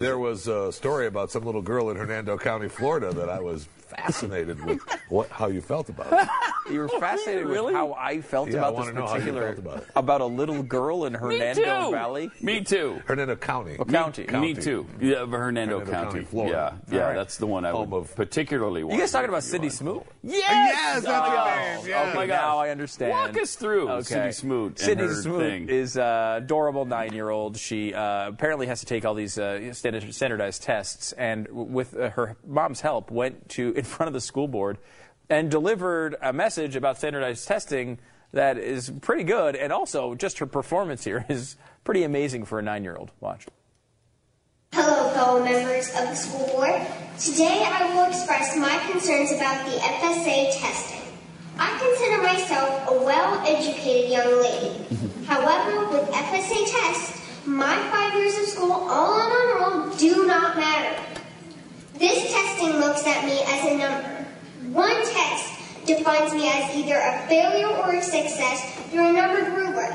There was a story about some little girl in Hernando County, Florida, that I was fascinated with how you felt about it. You were fascinated with how I felt about this particular, about a little girl in Hernando Valley? Me too. Hernando County. Oh, County. Me too. Yeah, Hernando County, Florida. Yeah, yeah, right. That's the one I would particularly want. You guys talking about Cindy Smoot? Yes! That's oh my God, now I understand. Walk us through Cindy Smoot. Cindy Smoot is an adorable 9-year-old. She apparently has to take all these standardized tests, and with her mom's help, went to in front of the school board and delivered a message about standardized testing that is pretty good, and also just her performance here is pretty amazing for a 9-year-old. Watch. Hello, fellow members of the school board. Today I will express my concerns about the FSA testing. I consider myself a well-educated young lady. However, with FSA tests, my 5 years of school all unenrolled do not matter. This testing looks at me as a number. One test defines me as either a failure or a success through a numbered rubric.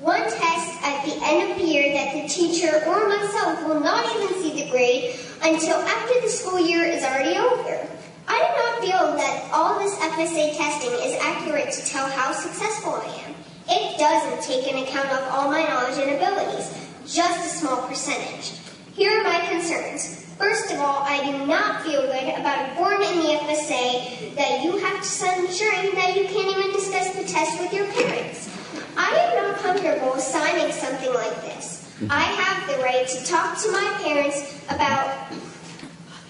One test at the end of the year that the teacher or myself will not even see the grade until after the school year is already over. I do not feel that all this FSA testing is accurate to tell how successful I am. It doesn't take into account of all my knowledge and abilities, just a small percentage. Here are my concerns. First of all, I do not feel good about a form in the FSA that you have to sign ensuring that you can't even discuss the test with your parents. I am not comfortable signing something like this. I have the right to talk to my parents about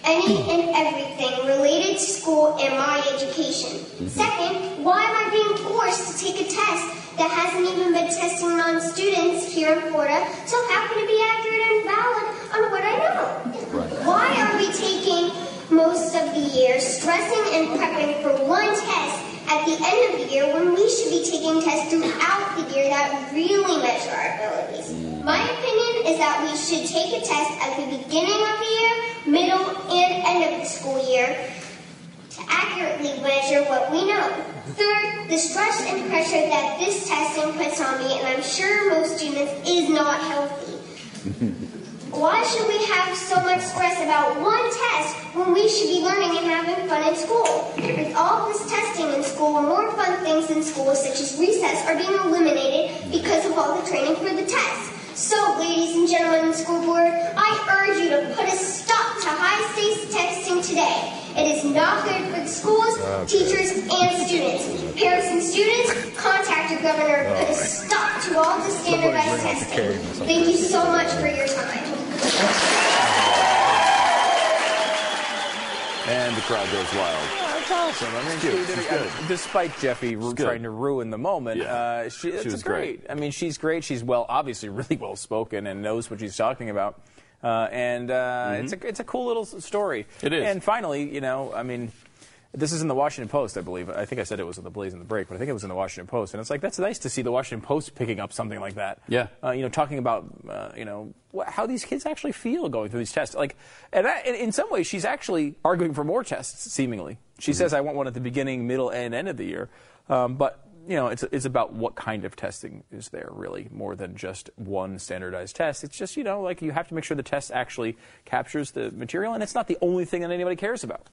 any and everything related to school and my education. Second, why am I being forced to take a test that hasn't even been testing non-students here in Florida, so happen to be accurate and valid on what I know? Right. Why are we taking most of the year stressing and prepping for one test at the end of the year when we should be taking tests throughout the year that really measure our abilities? My opinion is that we should take a test at the beginning of the year, middle, and end of the school year to accurately measure what we know. Third, the stress and pressure that this testing puts on me, and I'm sure most students, is not healthy. Why should we have so much stress about one test when we should be learning and having fun in school? With all this testing in school, more fun things in school, such as recess, are being eliminated because of all the training for the test. So, ladies and gentlemen in the school board, I urge you to put a stop to high-stakes testing today. It is not good for the schools, teachers, and students. Parents and students, contact your governor and put a stop to all the standardized testing. Thank you so much for your time. And the crowd goes wild. That's awesome. I mean, she's good. Despite Jeffy trying to ruin the moment, she was great. I mean, she's great. She's obviously really well-spoken and knows what she's talking about. It's a cool little story. It is. And finally, you know, I mean, this is in the Washington Post, I believe. I think I said it was in the Blaze in the break, but I think it was in the Washington Post. And it's like, that's nice to see the Washington Post picking up something like that. Yeah. You know, talking about, you know, how these kids actually feel going through these tests. Like, and in some ways, she's actually arguing for more tests, seemingly. She says, I want one at the beginning, middle, and end of the year. But, you know, it's about what kind of testing is there, really, more than just one standardized test. It's just, you know, like you have to make sure the test actually captures the material, and it's not the only thing that anybody cares about.